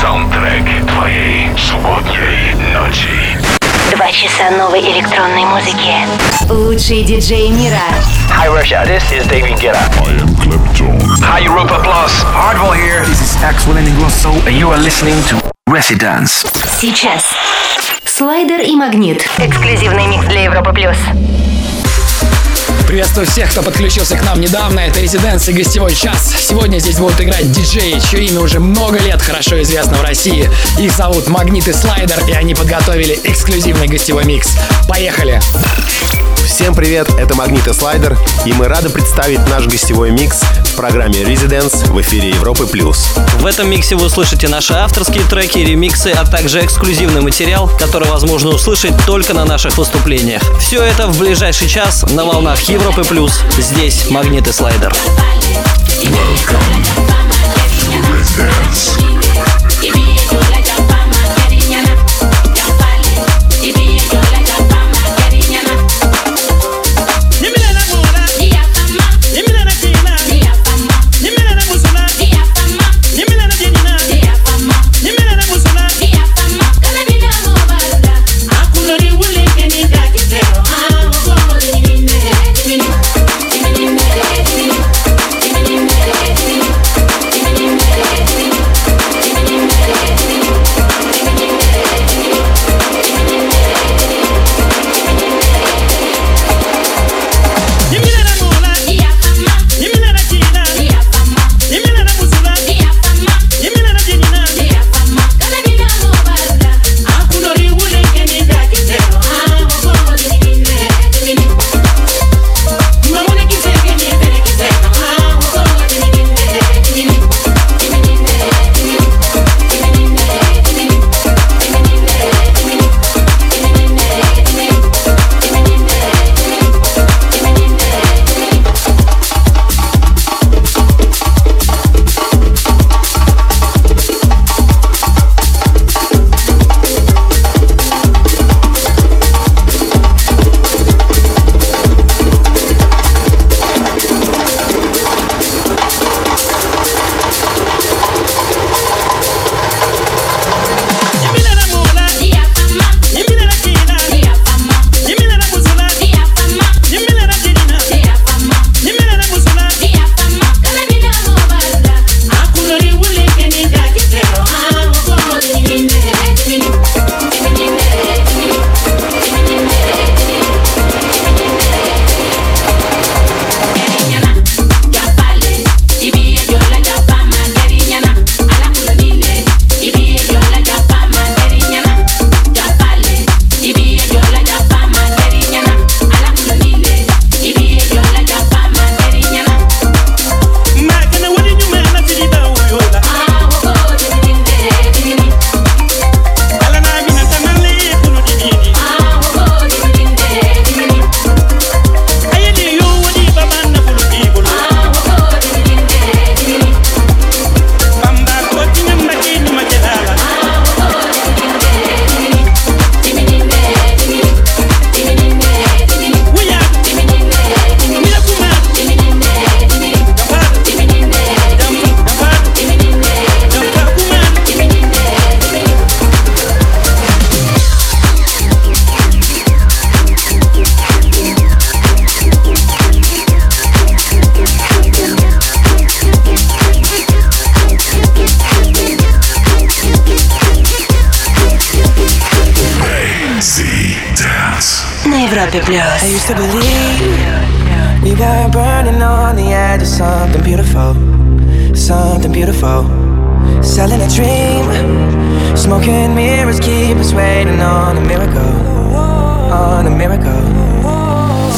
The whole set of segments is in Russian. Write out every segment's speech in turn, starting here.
Саундтрек твоей субботней ночи. 2 часа новой электронной музыки. Лучшие диджеи мира. Hi Russia, this is David Guetta. I am Kleptone. Hi Europa Plus, Hardwell here. This is Axel and Ingrosso, and you are listening to Residence. Сейчас. Слайдер и Магнит. Эксклюзивный микс для Европы Плюс. Приветствую всех, кто подключился к нам недавно. Это «Резиденс» и гостевой час. Сегодня здесь будут играть диджеи, чье имя уже много лет хорошо известно в России. Их зовут «Магнит и Слайдер», и они подготовили эксклюзивный гостевой микс. Поехали! Всем привет, это «Магнит и Слайдер», и мы рады представить наш гостевой микс в программе «Резиденс» в эфире Европы+. В этом миксе вы услышите наши авторские треки, ремиксы, а также эксклюзивный материал, который возможно услышать только на наших выступлениях. Все это в ближайший час на волнах Хит. Европы Плюс. Здесь «Магнит и Слайдер». I used to believe we got burning on the edge of something beautiful, something beautiful. Selling a dream, smoking mirrors keep us waiting on a miracle, on a miracle.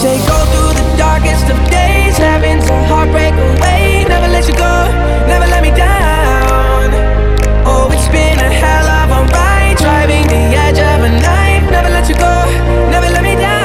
Say go through the darkest of days, having to heartbreak away. Never let you go, never let me down. Oh, it's been a hell of a ride, driving the edge of a knife. Never let you go, never let me down.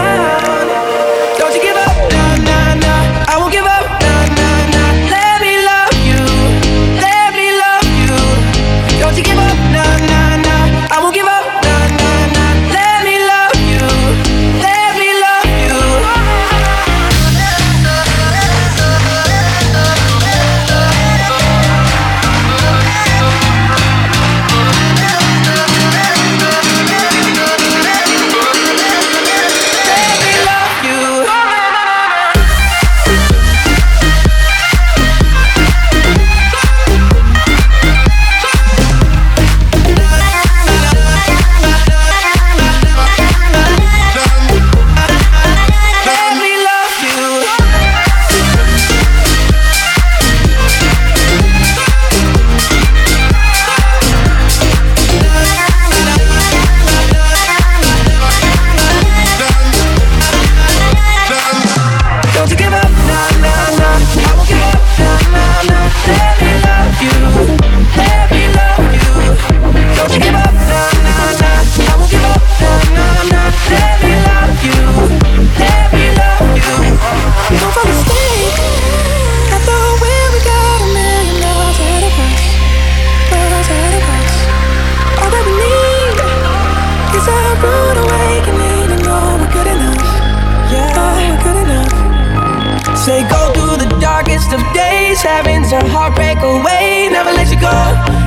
heavens, a heartbreak away. Never let you go,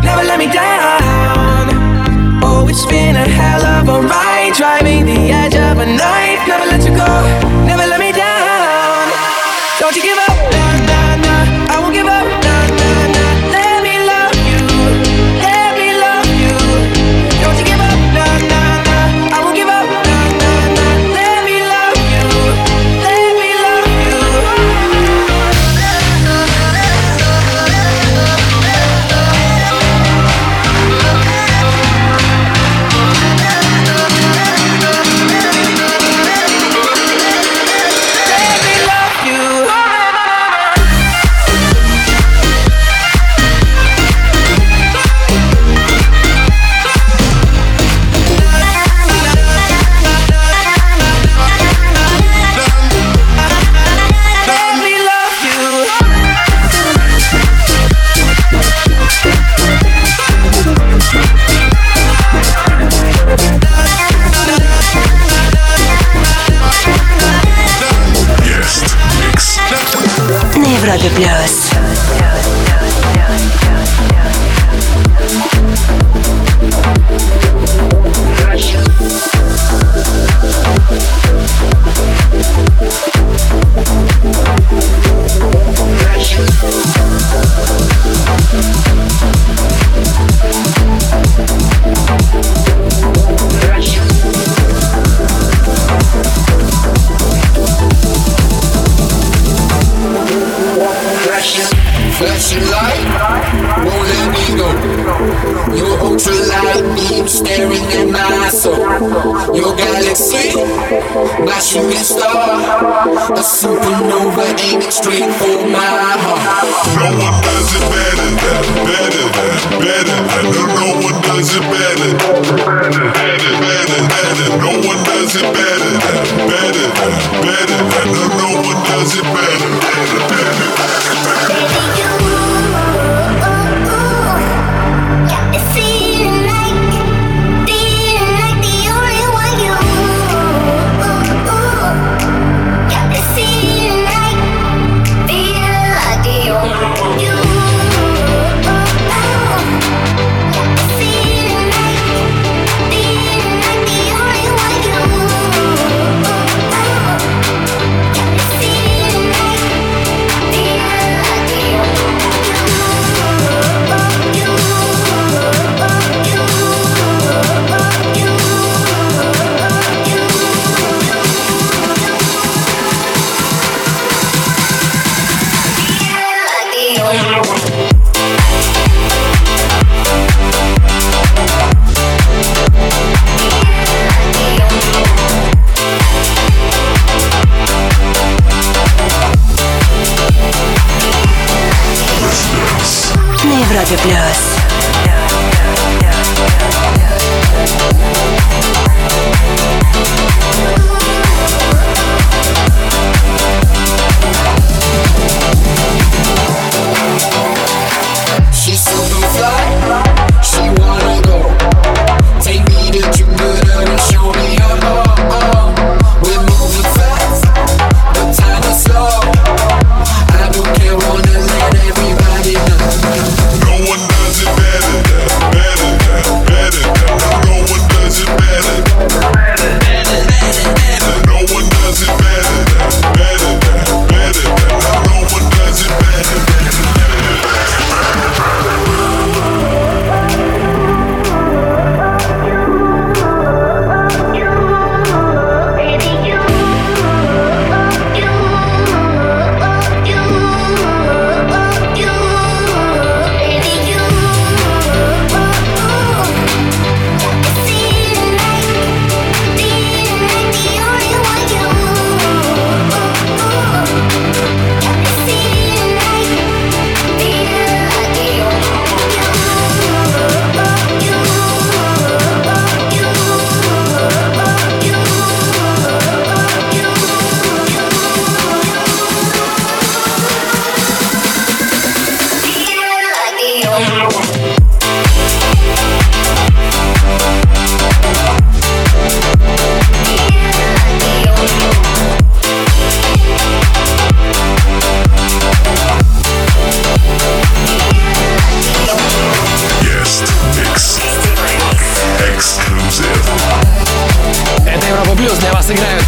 never let me down. Oh, it's been a hell of a ride, driving the edge of a knife. Never let you go, never let me down. Don't you give up, nah, nah, nah. I won't give up, nah, nah, nah. Let me love you, don't you give up, nah, nah, nah. I won't give up, nah, nah, nah. Let me love you, let me love you. Let me love you. Guest Mix на Европе Плюс. Flashing light won't let me go. Your ultralight beam staring at my soul. Your galaxy, my shooting star, a supernova aiming straight for my heart. No one does it better than, better than, better than. No one does it better than, better, better, better. No one does it better than, better than, better than. No one does it better, better, better, better. No one does it better than, better than, better than. No one does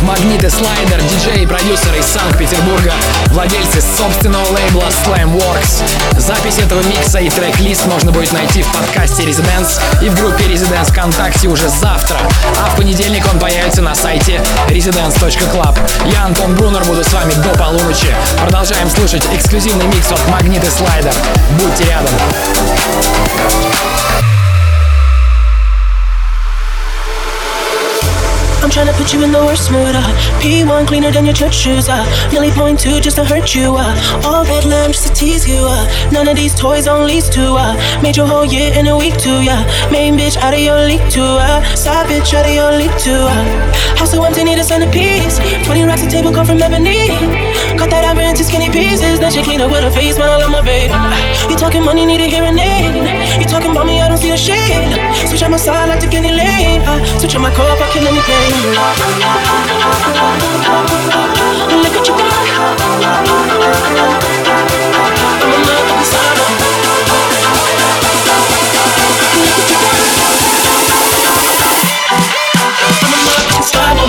Магнит и Слайдер, диджей и продюсер из Санкт-Петербурга, владельцы собственного лейбла Slamworks. Запись этого микса и трек-лист можно будет найти в подкасте Residence и в группе Residence ВКонтакте уже завтра, а в понедельник он появится на сайте residence.club. Я, Антон Брунер, буду с вами до полуночи. Продолжаем слушать эксклюзивный микс от Магнит и Слайдер. Будьте рядом. I'm tryna put you in the worst mood, P1 cleaner than your church shoes, nearly .2 just to hurt you, all red lamb just to tease you, none of these toys on lease too, made your whole year in a week too, main bitch out of your league too, side bitch out of your league too, house so empty need a centerpiece, 20 racks a table come from Ebony, cut that ivory into skinny pieces, now she clean up with her face when I love my baby, you talking money need a hearing aid, you talking about me I don't see a shade, switch on my side like the Kenny Lane, switch on my core if I kill anything. Look at you go. I'm in love with the summer. Look at you go. I'm in love with the summer.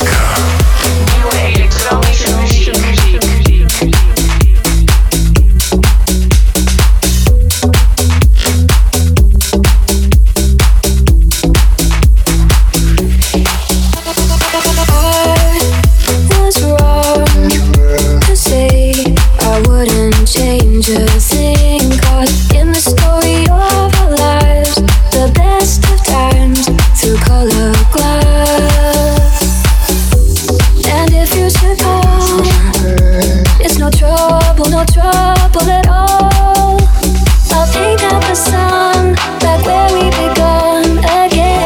Музыка. New electronic music. no trouble at all. I'll take out the sun back where we begun again.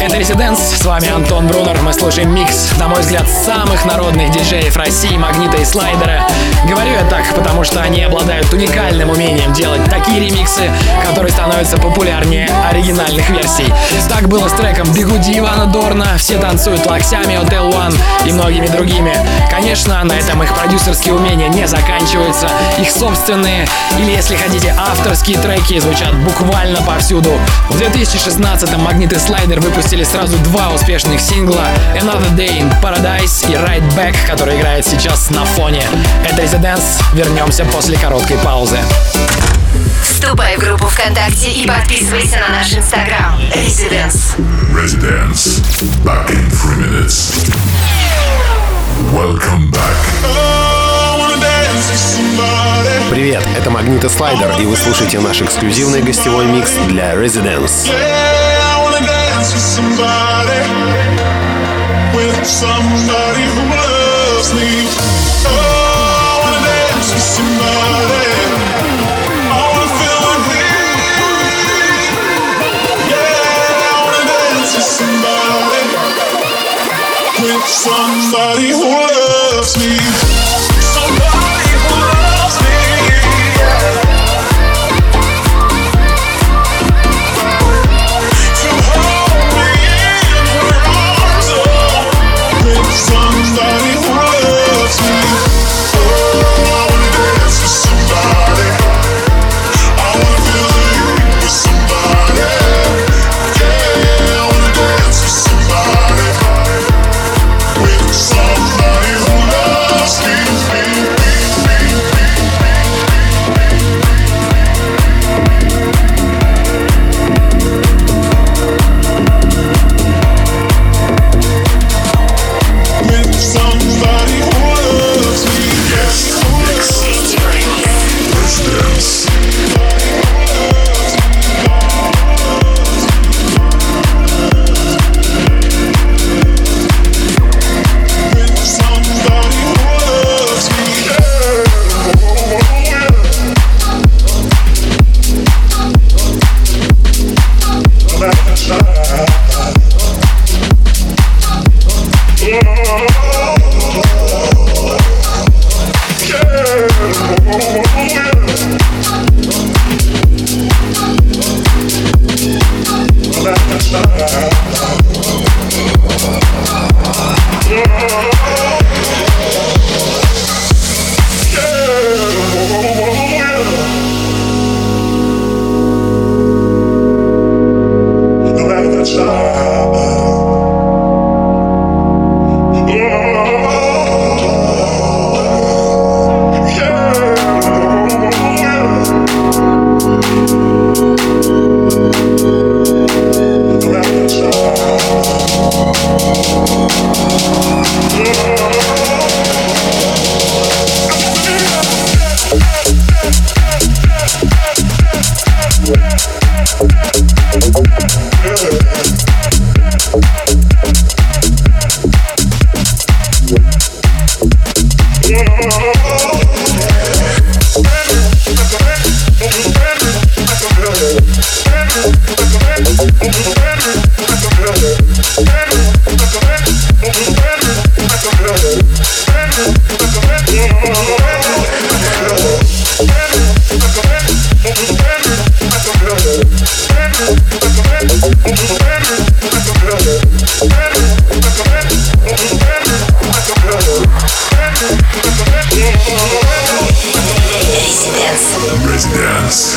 Это Residence, с вами Антон Брунер. Мы слушаем микс, на мой взгляд, самых народных диджеев России, Магнита и Слайдера. Говорю я так, потому что они обладают уникальным умением делать такие ремиксы, которые становятся популярнее оригинальных версий. Так было с треком «Бигуди» Ивана Дорна, «Все танцуют локтями», «Hotel One» и многими другими. Конечно, на этом их продюсерские умения не заканчиваются. Их собственные, или, если хотите, авторские треки звучат буквально повсюду. В 2016-м «Магнит и Слайдер» выпустили сразу два успешных сингла «Another Day in Paradise» и «Right Back», который играет сейчас на фоне. Это «Residence». Вернемся после короткой паузы. Вступай в группу ВКонтакте и подписывайся на наш Инстаграм. Residence. Residence. Back in 3 minutes. Welcome back. Привет, это Магнит и Слайдер, и вы слушаете наш эксклюзивный гостевой микс для Residence. Somebody who loves me. Somebody who loves me. To hold me in her arms, oh. With somebody who loves me. Oh, I wanna dance with somebody. Residence.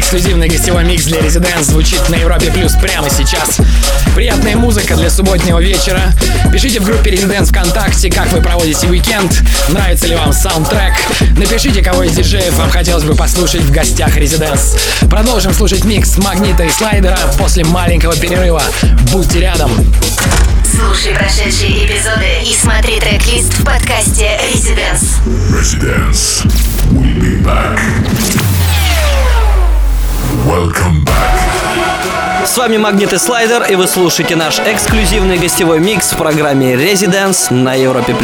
Эксклюзивный гостевой микс для Residence звучит на Европе Плюс прямо сейчас. Приятная музыка для субботнего вечера. Пишите в группе Residence ВКонтакте, как вы проводите уикенд, нравится ли вам саундтрек. Напишите, кого из диджеев вам хотелось бы послушать в гостях Residence. Продолжим слушать микс Магнита и Слайдера после маленького перерыва. Будьте рядом. Слушай прошедшие эпизоды и смотри трек-лист в подкасте Residence. Residence. We'll be back. Welcome back. С вами Магнит и Слайдер, и вы слушаете наш эксклюзивный гостевой микс в программе Residence на Европе+.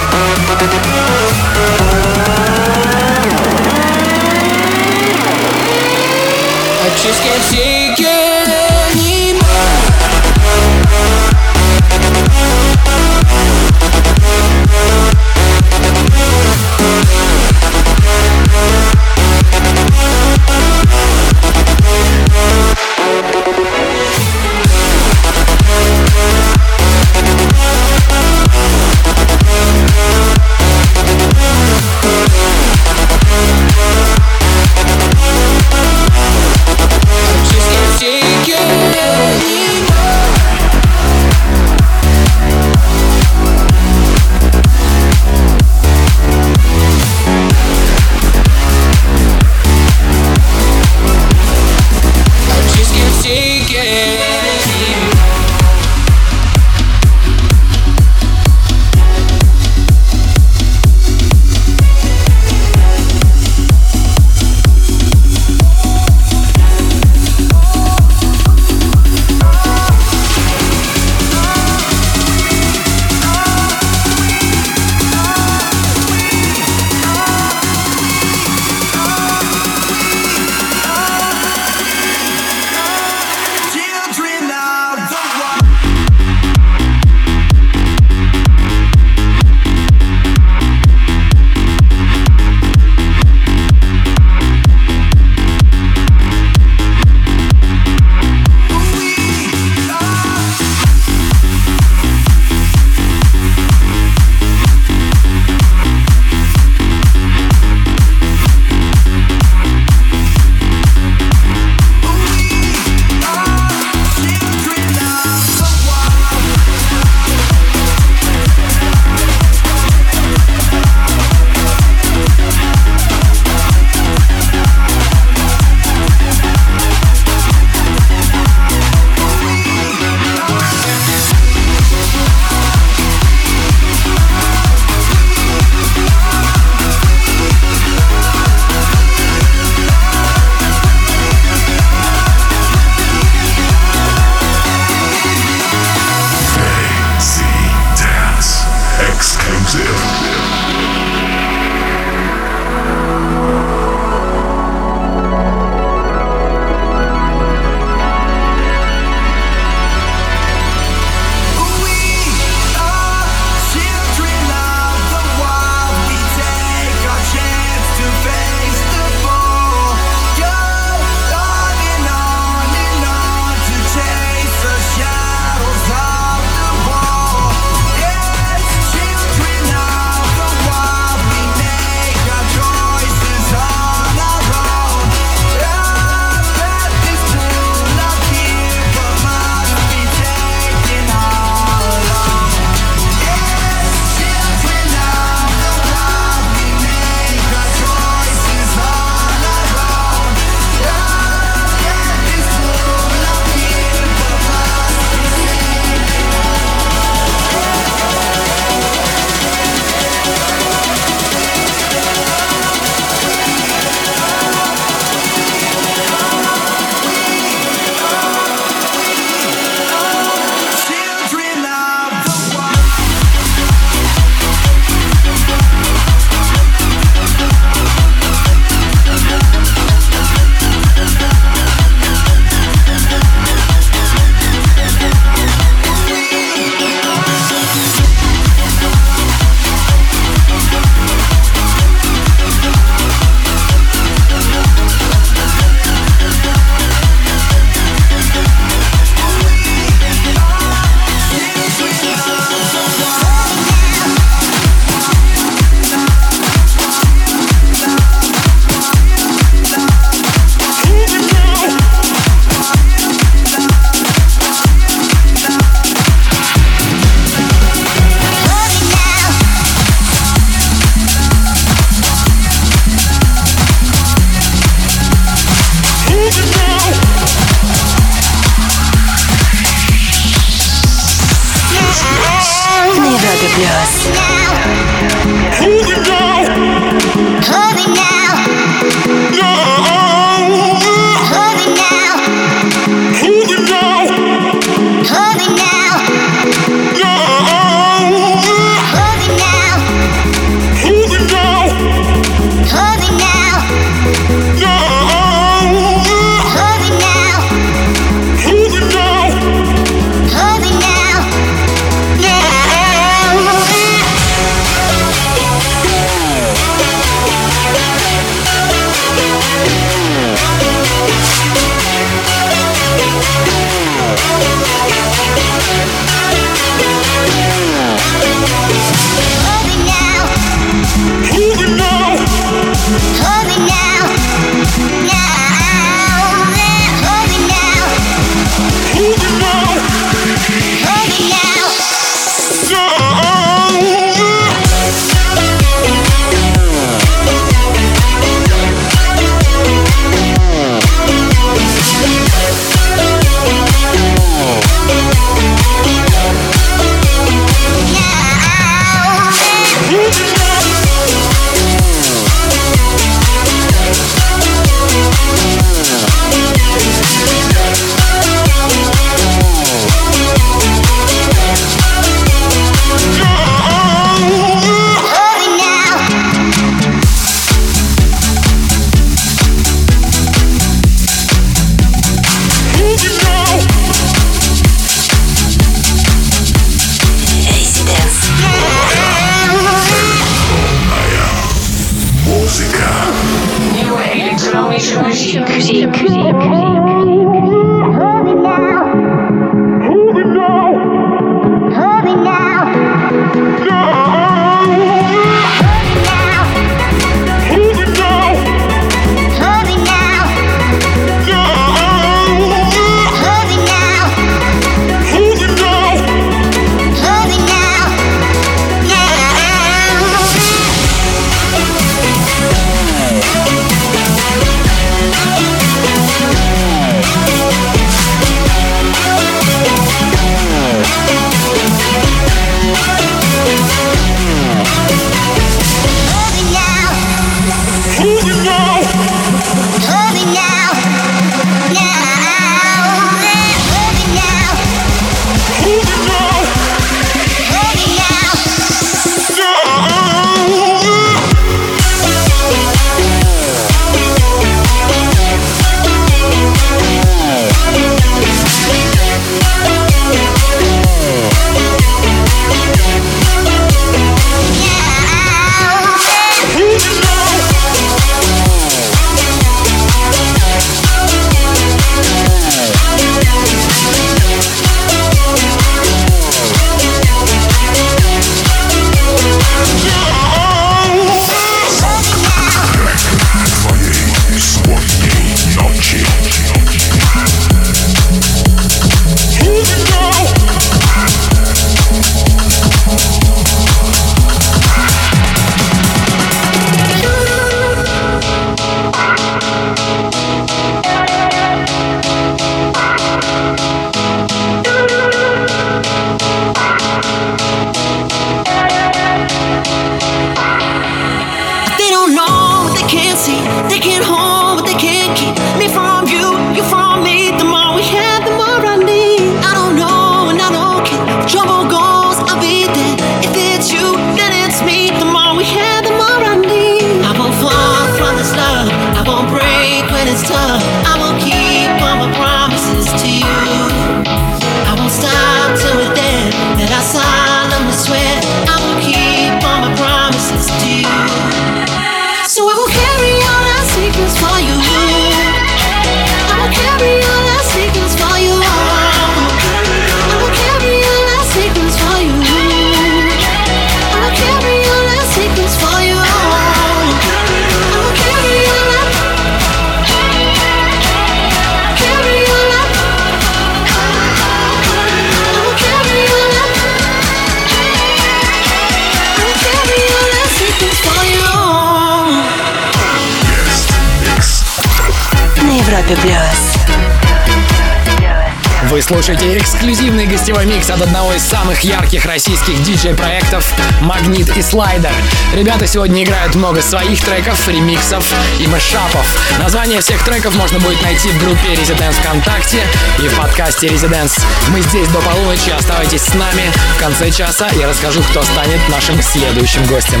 Вы слушаете эксклюзивный гостевой микс от одного из самых ярких российских диджей-проектов «Магнит и Слайдер». Ребята сегодня играют много своих треков, ремиксов и мэшапов. Название всех треков можно будет найти в группе Residence ВКонтакте и в подкасте Residence. Мы здесь до полуночи, оставайтесь с нами. В конце часа я расскажу, кто станет нашим следующим гостем.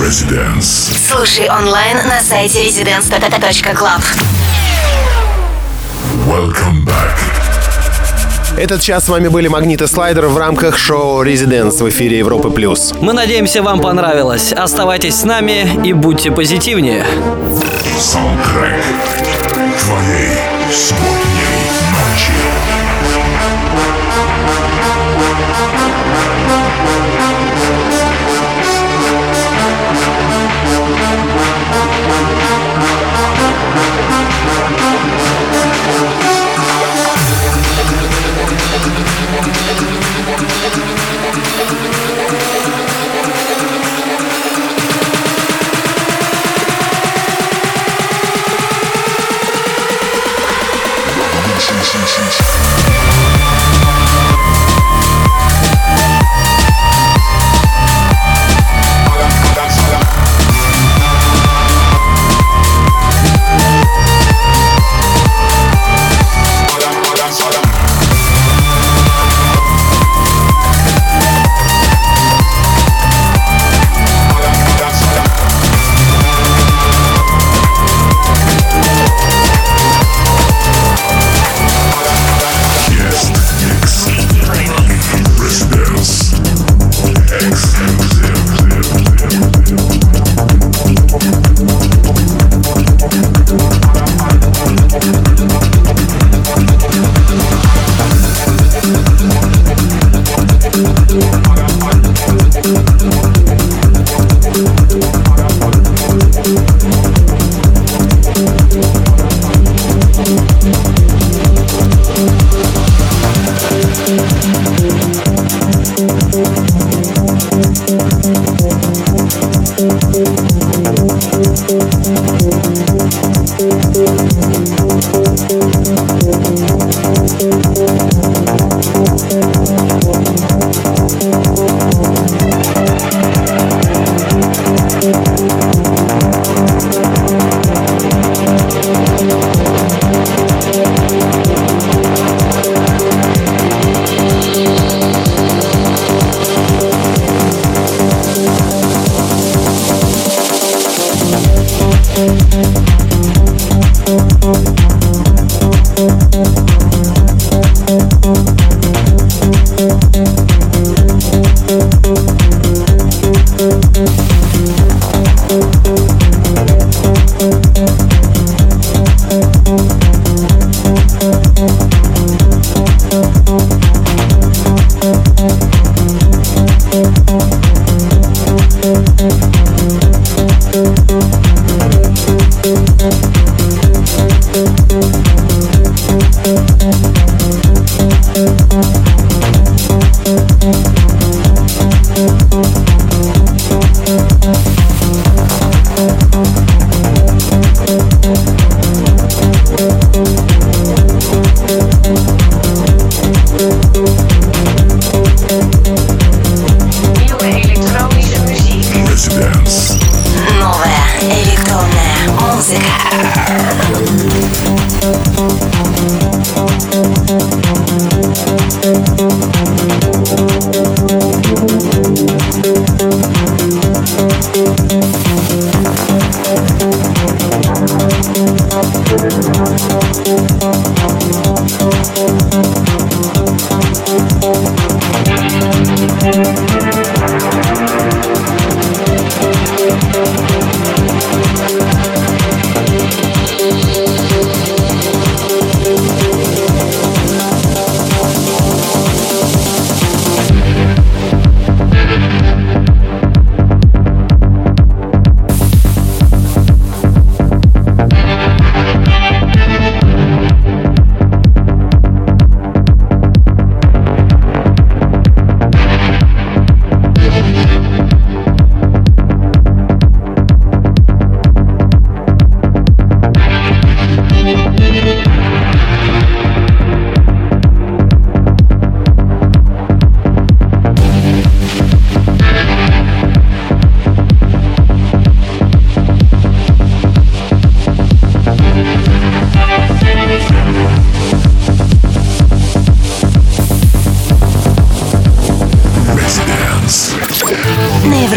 Residence. Слушай онлайн на сайте residence.club. Welcome back. Этот час с вами были Магнит и Слайдер в рамках шоу «Residence» в эфире Европы Плюс. Мы надеемся, вам понравилось. Оставайтесь с нами и будьте позитивнее. Саундтрек твоей субботней ночи.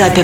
Европе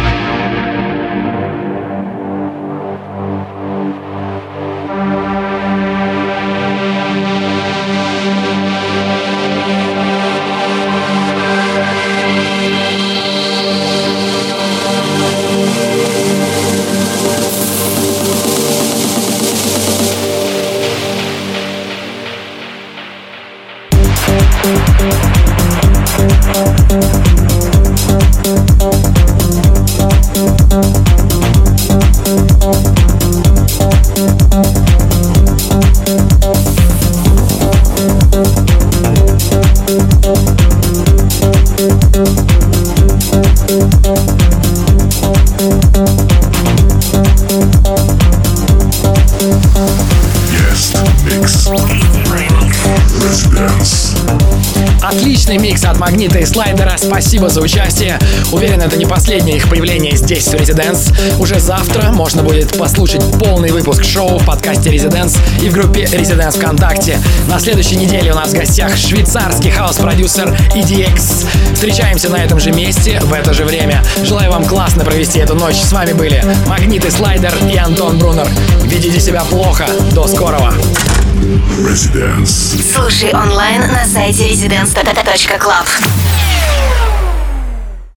Отличный микс от Магнита и Слайдера. Спасибо за участие. Уверен, это не последнее их появление здесь в Residence. Уже завтра можно будет послушать полный выпуск шоу в подкасте Residence и в группе Residence ВКонтакте. На следующей неделе у нас в гостях швейцарский хаус-продюсер EDX. Встречаемся на этом же месте в это же время. Желаю вам классно провести эту ночь. С вами были Магнит и Слайдер и Антон Брунер. Ведите себя плохо. До скорого. Residence. Слушай онлайн на сайте residence.club.